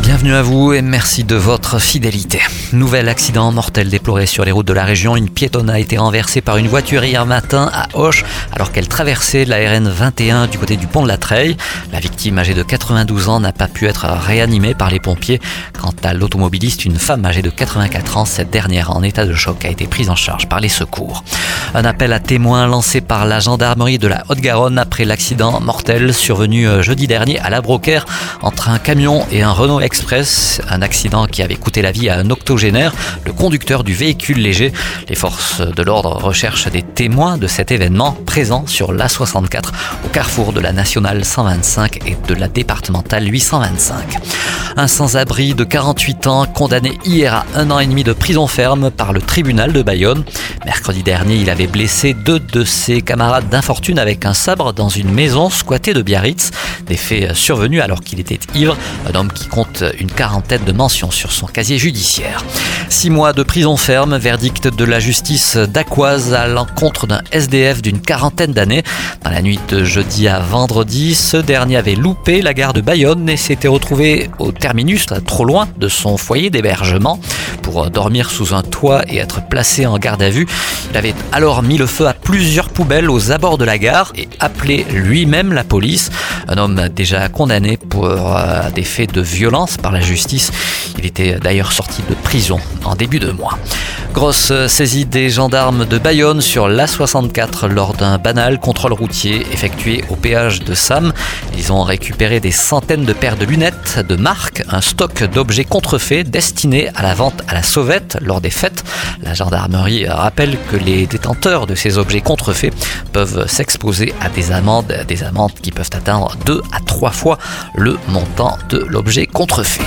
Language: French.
Bienvenue à vous et merci de votre fidélité. Nouvel accident mortel déploré sur les routes de la région. Une piétonne a été renversée par une voiture hier matin à Auch alors qu'elle traversait la RN21 du côté du pont de la Treille. La victime âgée de 92 ans n'a pas pu être réanimée par les pompiers. Quant à l'automobiliste, une femme âgée de 84 ans, cette dernière en état de choc a été prise en charge par les secours. Un appel à témoins lancé par la gendarmerie de la Haute-Garonne après l'accident mortel survenu jeudi dernier à la Brocaire entre un camion et un Renault X. Un accident qui avait coûté la vie à un octogénaire, le conducteur du véhicule léger. Les forces de l'ordre recherchent des témoins de cet événement présent sur l'A64 au carrefour de la Nationale 125 et de la Départementale 825. Un sans-abri de 48 ans condamné hier à 1 an et demi de prison ferme par le tribunal de Bayonne. Mercredi dernier, il avait blessé 2 de ses camarades d'infortune avec un sabre dans une maison squattée de Biarritz. Des faits survenus alors qu'il était ivre, un homme qui compte une quarantaine de mentions sur son casier judiciaire. 6 mois de prison ferme, verdict de la justice d'Aquoise à l'encontre d'un SDF d'une quarantaine d'années. Dans la nuit de jeudi à vendredi, ce dernier avait loupé la gare de Bayonne et s'était retrouvé au terminus, trop loin de son foyer d'hébergement. Pour dormir sous un toit et être placé en garde à vue, il avait alors mis le feu à plusieurs poubelles aux abords de la gare et appelé lui-même la police. Un homme déjà condamné pour des faits de violence par la justice. Il était d'ailleurs sorti de prison en début de mois. Grosse saisie des gendarmes de Bayonne sur l'A64 lors d'un banal contrôle routier effectué au péage de Sam. Ils ont récupéré des centaines de paires de lunettes de marque, un stock d'objets contrefaits destinés à la vente à la sauvette lors des fêtes. La gendarmerie rappelle que les détenteurs de ces objets contrefaits peuvent s'exposer à des amendes qui peuvent atteindre 2 à 3 fois le montant de l'objet contrefait.